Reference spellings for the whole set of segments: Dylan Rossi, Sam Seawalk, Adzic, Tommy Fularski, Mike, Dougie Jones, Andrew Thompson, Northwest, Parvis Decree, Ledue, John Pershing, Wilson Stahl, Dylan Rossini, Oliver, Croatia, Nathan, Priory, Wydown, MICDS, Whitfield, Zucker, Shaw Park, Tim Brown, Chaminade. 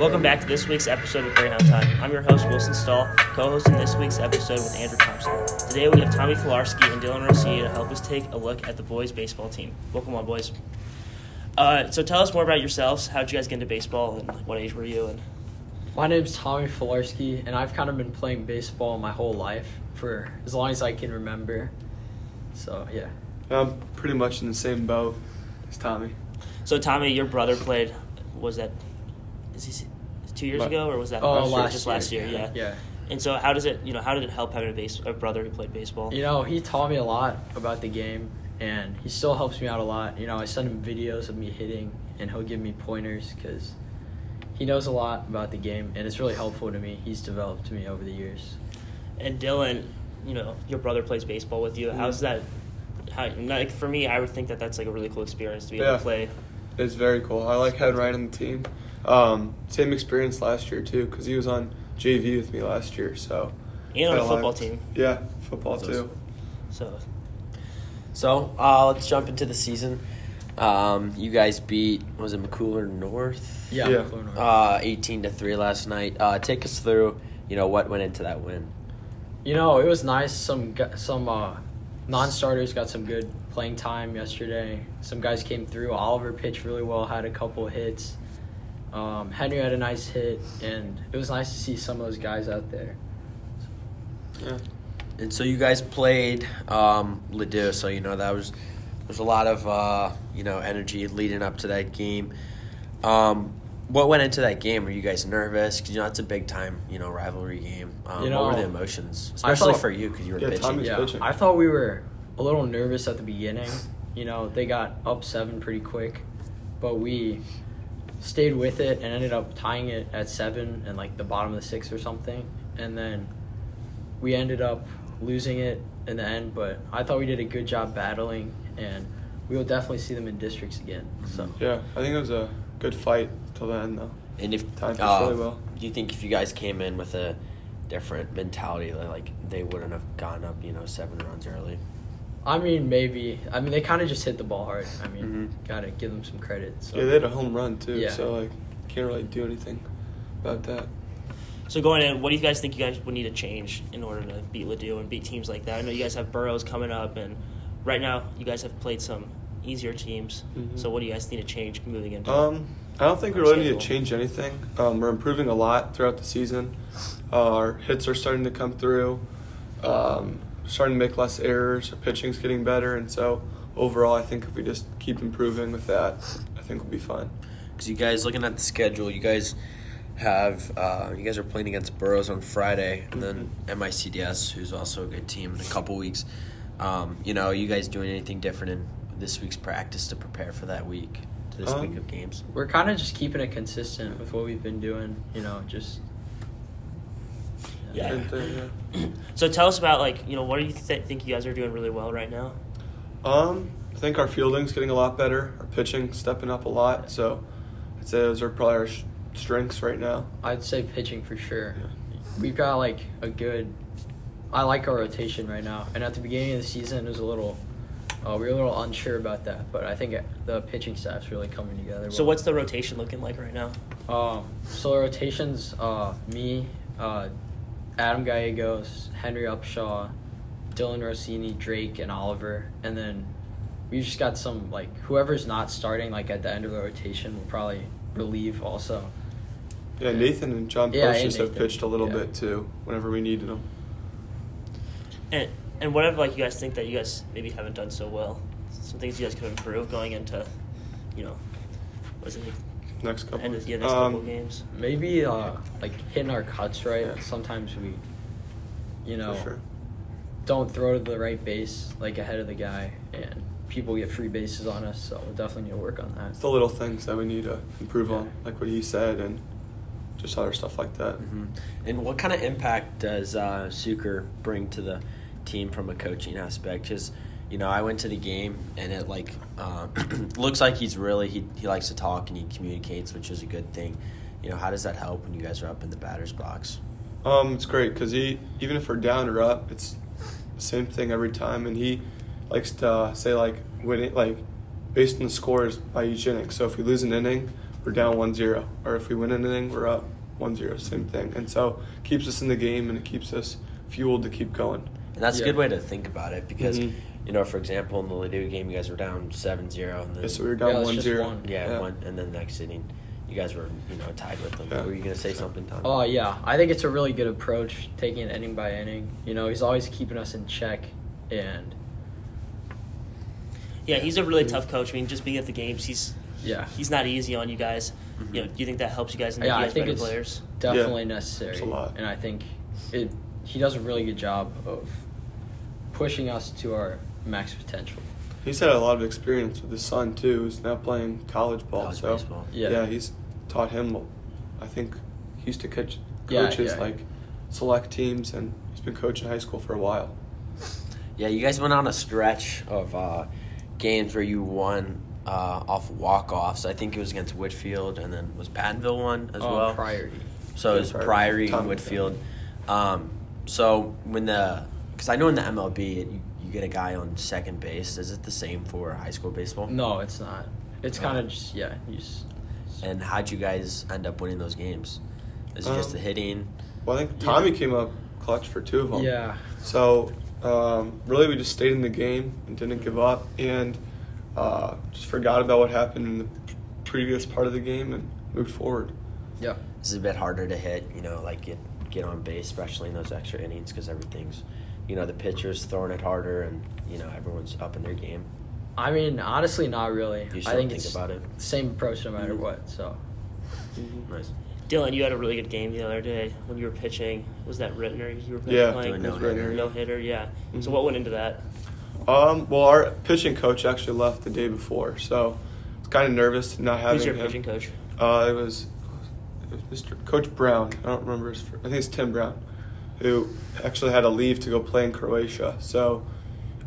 Welcome back to this week's episode of Greyhound Time. I'm your host, Wilson Stahl, co-hosting this week's episode with Andrew Thompson. Today we have Tommy Fularski and Dylan Rossi to help us take a look at the boys' baseball team. Welcome on, boys. So tell us more about yourselves. How did you guys get into baseball, and what age were you? My name's Tommy Fularski, and I've kind of been playing baseball my whole life for as long as I can remember. So, yeah. I'm pretty much in the same boat as Tommy. So, Tommy, your brother played, was that, is he 2 years ago, or was that last year? Yeah. And so how did it help having a brother who played baseball? He taught me a lot about the game, and he still helps me out a lot. I send him videos of me hitting, and he'll give me pointers because he knows a lot about the game, and it's really helpful to me. He's developed me over the years. And Dylan, your brother plays baseball with you. How's that? For me, I would think that's like a really cool experience to be able to play. It's very cool. I like having Ryan on the team. Same experience last year too, because he was on JV with me last year. So. And on the football team. Yeah, football too. So let's jump into the season. You guys beat, was it McCluer North? Yeah. 18-3 last night. Take us through, what went into that win. It was nice. Some non-starters got some good playing time yesterday. Some guys came through. Oliver pitched really well, had a couple hits. Henry had a nice hit, and it was nice to see some of those guys out there. Yeah. And so you guys played Ledue, so that was there's a lot of energy leading up to that game. What went into that game? Were you guys nervous? Because it's a big time, rivalry game. What were the emotions, especially for you, because you were pitching? Pitching. I thought we were a little nervous at the beginning. They got up 7 pretty quick, but we stayed with it and ended up tying it at 7 and the bottom of the 6th or something, and then we ended up losing it in the end. But I thought we did a good job battling, and we will definitely see them in districts again. So I think it was a good fight till the end, though. And if really well. Do you think if you guys came in with a different mentality, they wouldn't have gotten up 7 runs early? Maybe. They kind of just hit the ball hard. Gotta give them some credit. So. Yeah, they had a home run, too, so, can't really do anything about that. So going in, what do you guys think you guys would need to change in order to beat Ledue and beat teams like that? I know you guys have Burroughs coming up, and right now you guys have played some easier teams. Mm-hmm. So what do you guys need to change moving into I don't think we really need to change anything. We're improving a lot throughout the season. Our hits are starting to come through. Starting to make less errors, our pitching's getting better, and so overall I think if we just keep improving with that, I think we'll be fine. Because you guys, looking at the schedule, you guys have are playing against Burroughs on Friday, and then MICDS, who's also a good team, in a couple weeks. Are you guys doing anything different in this week's practice to prepare for that week, this week of games? We're kind of just keeping it consistent with what we've been doing, Yeah. So tell us about, what do you think you guys are doing really well right now? I think our fielding's getting a lot better. Our pitching stepping up a lot. So I'd say those are probably our strengths right now. I'd say pitching for sure. Yeah. We've got, I like our rotation right now. And at the beginning of the season, it was a little we were a little unsure about that. But I think the pitching staff's really coming together. So what's the rotation looking like right now? So the rotation's me, Adam Gallegos, Henry Upshaw, Dylan Rossini, Drake, and Oliver. And then we've just got some, whoever's not starting, at the end of the rotation will probably relieve also. Yeah, Nathan and John Pershing have pitched a little bit, too, whenever we needed them. And what have, you guys think that you guys maybe haven't done so well? Some things you guys could improve going into, next couple. And yeah, next couple games. Maybe hitting our cuts right. Yeah. Sometimes we, don't throw to the right base ahead of the guy, and people get free bases on us. So we'll definitely need to work on that. It's the little things that we need to improve on, what he said, and just other stuff like that. Mm-hmm. And what kind of impact does Zucker bring to the team from a coaching aspect? Just I went to the game, and it looks like he's really he likes to talk and he communicates, which is a good thing. How does that help when you guys are up in the batter's box? It's great because even if we're down or up, it's the same thing every time, and he likes to say when it based on the scores by each inning. So if we lose an inning, we're down 1-0, or if we win anything, we're up 1-0, same thing. And so it keeps us in the game and it keeps us fueled to keep going. And that's a good way to think about it because, you know, for example, in the Ledue game, you guys were down 7-0. And then, so we were down 1-0. And then the next inning, you guys were, you know, tied with them. Yeah. Were you going to say something, Tom? Oh, yeah. I think it's a really good approach, taking it inning by inning. You know, he's always keeping us in check. And yeah, he's a really tough coach. I mean, just being at the games, he's not easy on you guys. Mm-hmm. You know, do you think that helps you guys and make you guys better players? Definitely necessary. It's a lot. And I think he does a really good job of pushing us to our max potential. He's had a lot of experience with his son too, who's now playing college ball. Baseball. Yeah, he's taught him. I think he used to coach coaches like select teams, and he's been coaching high school for a while. Yeah, you guys went on a stretch of games where you won off walk-offs. I think it was against Whitfield, and then was Pattonville won as well? Priory. So it was Priory and Whitfield. So when because I know in the MLB you get a guy on second base. Is it the same for high school baseball? No, it's not. It's kind of just And how'd you guys end up winning those games? Is it just the hitting? Well, I think Tommy came up clutch for two of them. Yeah. So really, we just stayed in the game and didn't give up, and just forgot about what happened in the previous part of the game and moved forward. Yeah, this is a bit harder to hit, you know, like get on base, especially in those extra innings, because everything's, you know, the pitcher's throwing it harder, and you know everyone's up in their game. I mean, honestly, not really. You I think it's about it. Same approach no matter what. So, nice. Dylan, you had a really good game the other day when you were pitching. Was that Ritter you were playing? Yeah, no hitter. Yeah. Mm-hmm. So what went into that? Well, our pitching coach actually left the day before, so I was kind of nervous not having him. Who's your pitching coach? It was Coach Brown. I don't remember his first. I think it's Tim Brown, who actually had to leave to go play in Croatia. So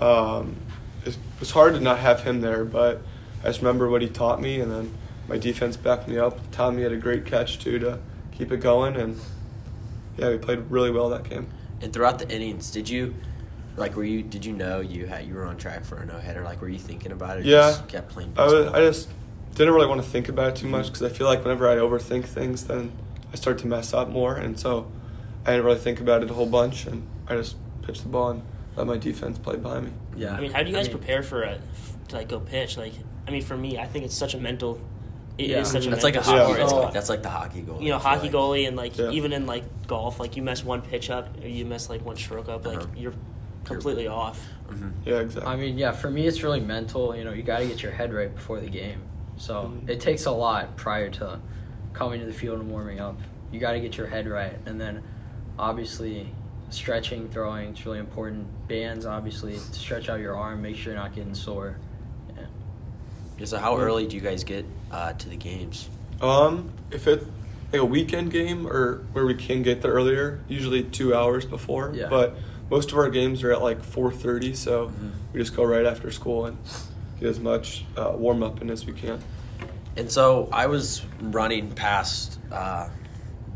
it was hard to not have him there, but I just remember what he taught me, and then my defense backed me up. Tommy had a great catch, too, to keep it going. And, we played really well that game. And throughout the innings, did you know you were on track for a no-hitter? Like, were you thinking about it? Or just kept playing baseball? I just didn't really want to think about it too much because I feel like whenever I overthink things, then I start to mess up more. And so I didn't really think about it a whole bunch. And I just pitched the ball and let my defense play by me. Yeah. I mean, how do you guys prepare for to go pitch? Like, I mean, for me, I think it's such a mental – that's like the hockey goalie. You know, hockey goalie, and even in golf, you mess one pitch up, or you mess one stroke up, you're completely off. Mm-hmm. Yeah, exactly. I mean, for me, it's really mental. You know, you got to get your head right before the game. So it takes a lot prior to coming to the field and warming up. You got to get your head right, and then obviously stretching, throwing, it's really important. Bands, obviously, to stretch out your arm, make sure you're not getting sore. So how early do you guys get to the games? If it's a weekend game or where we can get there earlier, usually 2 hours before. Yeah. But most of our games are at 4:30, so we just go right after school and get as much warm-up in as we can. And so I was running past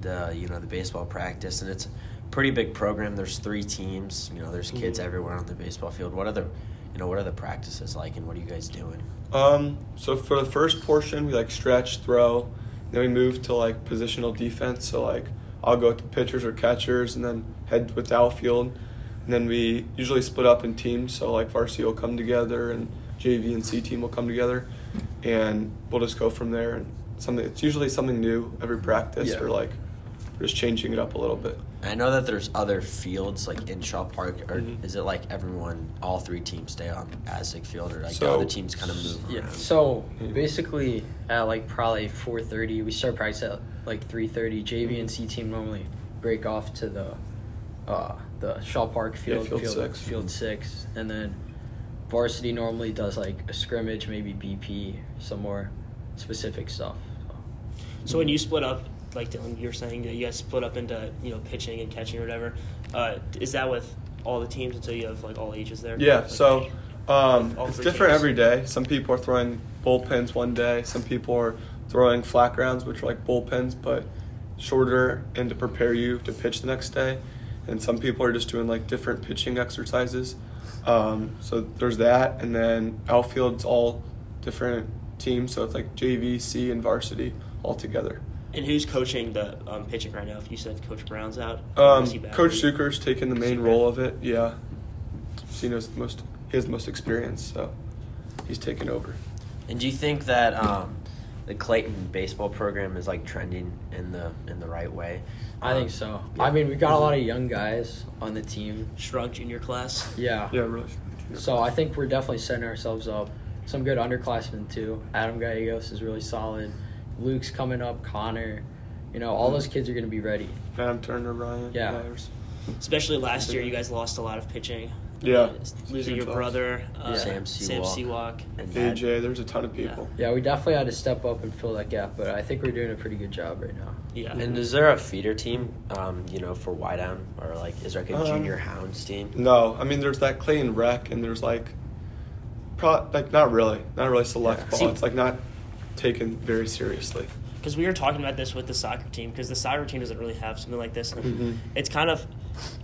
the baseball practice, and it's a pretty big program. There's 3 teams. You know, there's kids everywhere on the baseball field. What are the practices like, and what are you guys doing? So for the first portion, we stretch, throw, and then we move to positional defense. So I'll go to pitchers or catchers, and then head with the outfield. And then we usually split up in teams. So varsity will come together, and JV and C team will come together, and we'll just go from there. And it's usually something new every practice, or we're just changing it up a little bit. I know that there's other fields in Shaw Park, or is it all 3 teams stay on Adzic Field, or the other teams kind of move around? So basically at probably 4:30, we start practice at 3:30. JV and C team normally break off to the Shaw Park field, field 6, and then varsity normally does a scrimmage, maybe BP, some more specific stuff. So when you split up, Dylan, you were saying that you guys split up into pitching and catching or whatever. Is that with all the teams until you have all ages there? Yeah, so it's different every day. Some people are throwing bullpens one day. Some people are throwing flat grounds, which are bullpens but shorter and to prepare you to pitch the next day. And some people are just doing different pitching exercises. So there's that, and then outfield's all different team, so it's like JV, C, and varsity all together. And who's coaching the pitching right now? If you said Coach Brown's out, Coach Zucker's taking the main role of it. Yeah, he knows the most. He has the most experience, so he's taking over. And do you think that the Clayton baseball program is like trending in the right way? I think so. Yeah. I mean, we've got a lot of young guys on the team. Shrug junior class. Yeah. Yeah, really. So I think we're definitely setting ourselves up. Some good underclassmen too. Adam Gallegos is really solid. Luke's coming up, Connor, you know, all those kids are going to be ready. Adam Turner, Ryan. Yeah. Myers. Especially last year, you guys lost a lot of pitching. Yeah. Losing your brother, Sam Seawalk. And AJ, there's a ton of people. Yeah. Yeah, we definitely had to step up and fill that gap, but I think we're doing a pretty good job right now. Yeah. Mm-hmm. And is there a feeder team, for Wydown? Or, is there a junior hounds team? No. I mean, there's that Clayton rec, and there's, not really. Not really select ball. See, it's, not – taken very seriously. Because we were talking about this with the soccer team, because the soccer team doesn't really have something like this. Mm-hmm. It's kind of,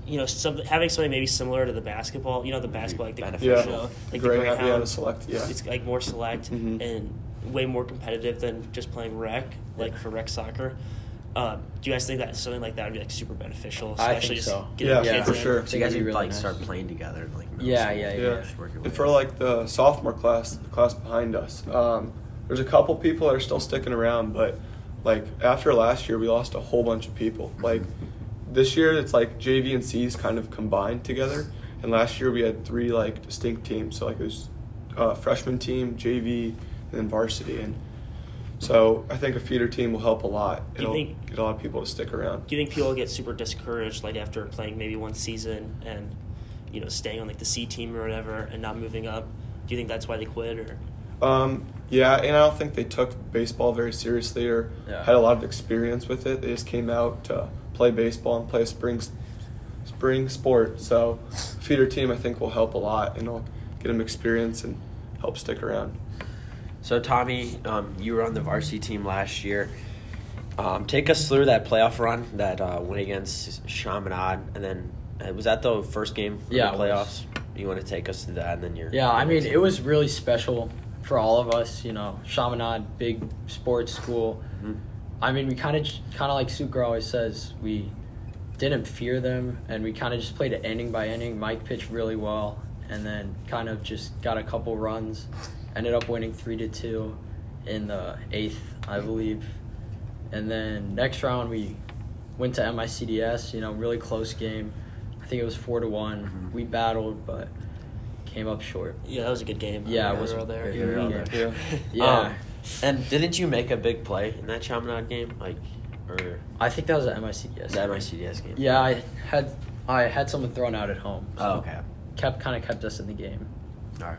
having something maybe similar to the basketball, the basketball, like the beneficial, like great, the Greyhound. Yeah, the select, yeah. It's more select and way more competitive than just playing rec, for rec soccer. Do you guys think that something like that would be super beneficial? Especially I think so. Yeah, for sure. So you guys would start playing together. And, And for the sophomore class, the class behind us, there's a couple people that are still sticking around, but, after last year, we lost a whole bunch of people. This year, it's, JV and C's kind of combined together, and last year we had three, distinct teams. So, it was freshman team, JV, and then varsity. And so I think a feeder team will help a lot. It'll get a lot of people to stick around. Do you think people get super discouraged, after playing maybe one season and, staying on, the C team or whatever and not moving up? Do you think that's why they quit or...? Yeah, and I don't think they took baseball very seriously or had a lot of experience with it. They just came out to play baseball and play a spring sport. So feeder team I think will help a lot and will get them experience and help stick around. So, Tommy, you were on the varsity team last year. Take us through that playoff run, that win against Chaminade, and then was that the first game for the playoffs? You want to take us through that and then your it was really special for all of us, Chaminade, big sports school. Mm-hmm. I mean, we kind of like Zucker always says, we didn't fear them, and we kind of just played it ending by ending. Mike pitched really well, and then kind of just got a couple runs. Ended up winning 3-2 in the 8th, I believe. And then next round we went to MICDS, really close game. I think it was 4-1. Mm-hmm. We battled, but came up short. Yeah, that was a good game. Yeah, it was all there. Yeah. And didn't you make a big play in that Chaminade game? I think that was an MICDS. The MICDS game. Yeah, I had someone thrown out at home. So kept us in the game. All right.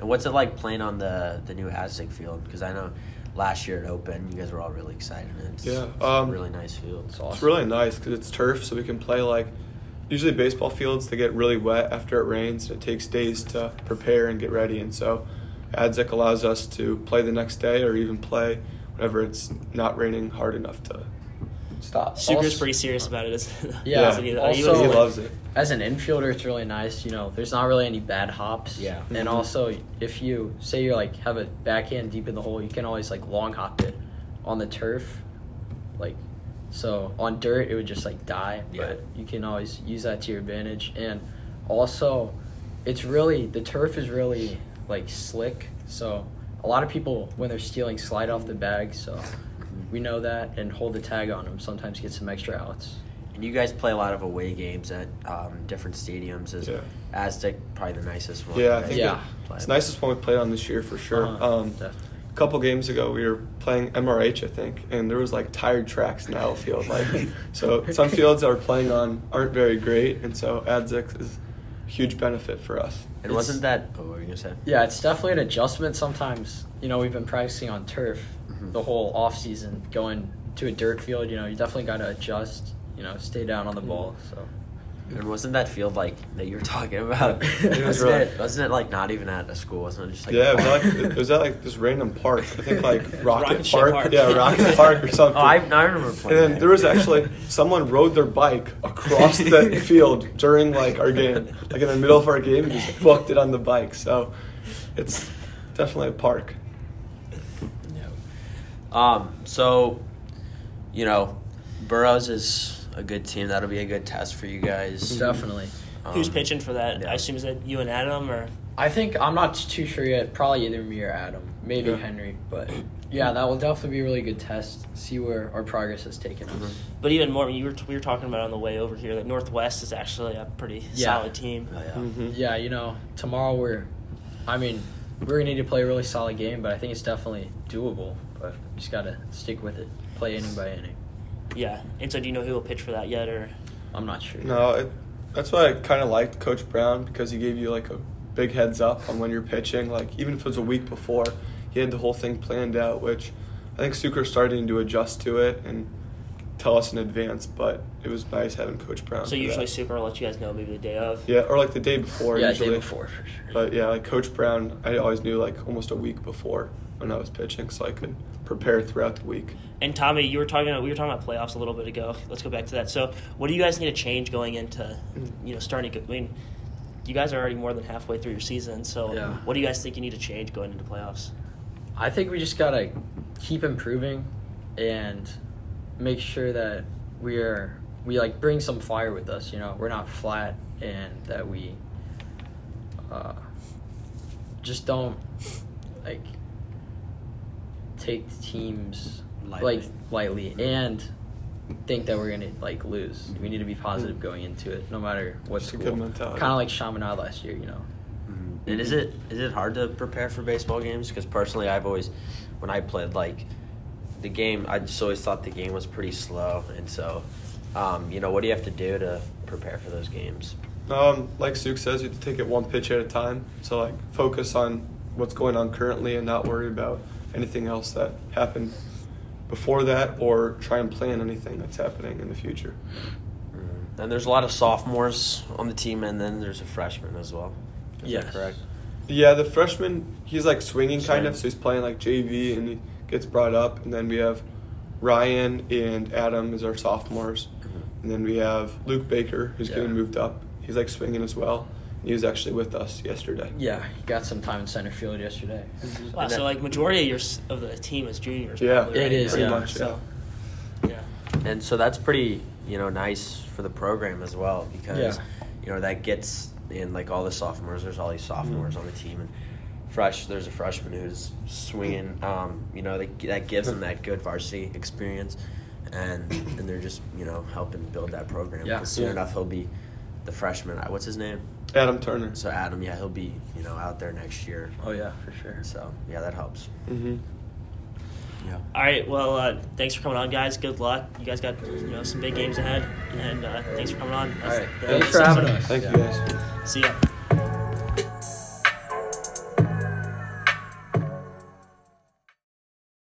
And what's it like playing on the new Adzic field? Because I know last year it opened, you guys were all really excited. It's a really nice field. It's awesome. It's really nice because it's turf, so we can play usually baseball fields, they get really wet after it rains. It takes days to prepare and get ready. And so Adzic allows us to play the next day or even play whenever it's not raining hard enough to stop. Zucker's pretty serious about it. Yeah. Also, he loves it. As an infielder, it's really nice. There's not really any bad hops. Yeah. Mm-hmm. And also, if you say you have a backhand deep in the hole, you can always long hop it on the turf. So on dirt, it would just die, but you can always use that to your advantage. And also, it's really, the turf is really slick. So a lot of people, when they're stealing, slide off the bag. So we know that and hold the tag on them, sometimes get some extra outs. And you guys play a lot of away games at different stadiums. Adzic probably the nicest one. Yeah, I think it's the nicest one we played on this year for sure. Definitely. A couple games ago, we were playing MRH, I think, and there was tired tracks in the outfield. So some fields that we're playing on aren't very great, and so Adzic is a huge benefit for us. And wasn't that? Oh, what were you gonna say? Yeah, it's definitely an adjustment. Sometimes we've been practicing on turf the whole off season. Going to a dirt field, you definitely got to adjust. Stay down on the ball. So. And wasn't that field that you were talking about? It was wasn't it not even at a school? Wasn't it just like? Yeah, it was at this random park. I think Rocket Park. Yeah, Rocket Park or something. Oh, I remember playing. And then there was actually someone rode their bike across the field during our game, in the middle of our game, and just booked it on the bike. So it's definitely a park. So, you know, Burroughs is a good team. That'll be a good test for you guys. Definitely. Who's pitching for that? Yeah. I assume is that you and Adam, or I think I'm not too sure yet. Probably either me or Adam, maybe Henry. But yeah, that will definitely be a really good test. See where our progress has taken us. But even more, we were talking about on the way over here that Northwest is actually a pretty solid team. Oh, yeah. Mm-hmm. Yeah, you know, tomorrow we're gonna need to play a really solid game, but I think it's definitely doable. But we just gotta stick with it, play inning by inning. Yeah, and so do you know who will pitch for that yet, or I'm not sure. No. That's why I kind of liked Coach Brown, because he gave you, like, a big heads up on when you're pitching. Like, even if it was a week before, he had the whole thing planned out, which I think Zucker's starting to adjust to it and tell us in advance, but it was nice having Coach Brown. So usually Zucker will let you guys know maybe the day of? Yeah, or, like, the day before. Yeah, usually. Day before, for sure. But, yeah, like, Coach Brown, I always knew, like, almost a week before when I was pitching, so I could prepare throughout the week. And, Tommy, we were talking about playoffs a little bit ago. Let's go back to that. So what do you guys need to change going into, starting – I mean, you guys are already more than halfway through your season, so what do you guys think you need to change going into playoffs? I think we just got to keep improving and make sure that we bring some fire with us. You know, we're not flat, and that we just don't, like – take teams lightly and think that we're gonna lose. We need to be positive going into it, no matter what school. Kind of like Chaminade last year, you know. Mm-hmm. And is it hard to prepare for baseball games? Because personally, I've always, when I played the game, I just always thought the game was pretty slow. And so, what do you have to do to prepare for those games? Like Suk says, you have to take it one pitch at a time. So focus on what's going on currently and not worry about anything else that happened before that, or try and plan anything that's happening in the future. And there's a lot of sophomores on the team, and then there's a freshman as well. Is that correct? Yeah, the freshman, he's swinging kind of, so he's playing JV, and he gets brought up. And then we have Ryan and Adam as our sophomores. Mm-hmm. And then we have Luke Baker, who's getting moved up. He's swinging as well. He was actually with us yesterday. Yeah, he got some time in center field yesterday. Mm-hmm. Wow, so majority of the team is juniors. Yeah, probably, right? It is. Pretty much, so, And so that's pretty, nice for the program as well, because, that gets in all the sophomores. There's all these sophomores on the team. And there's a freshman who's swinging. That gives them that good varsity experience. And they're just, helping build that program. Yeah. Soon enough, he'll be the freshman. What's his name? Adam Turner. So Adam, he'll be, out there next year. Oh, yeah, for sure. So, yeah, that helps. Mm-hmm. Yeah. All right, well, thanks for coming on, guys. Good luck. You guys got, some big games ahead. And thanks for coming on. All right. Thanks for having us. Thank you, guys. See ya.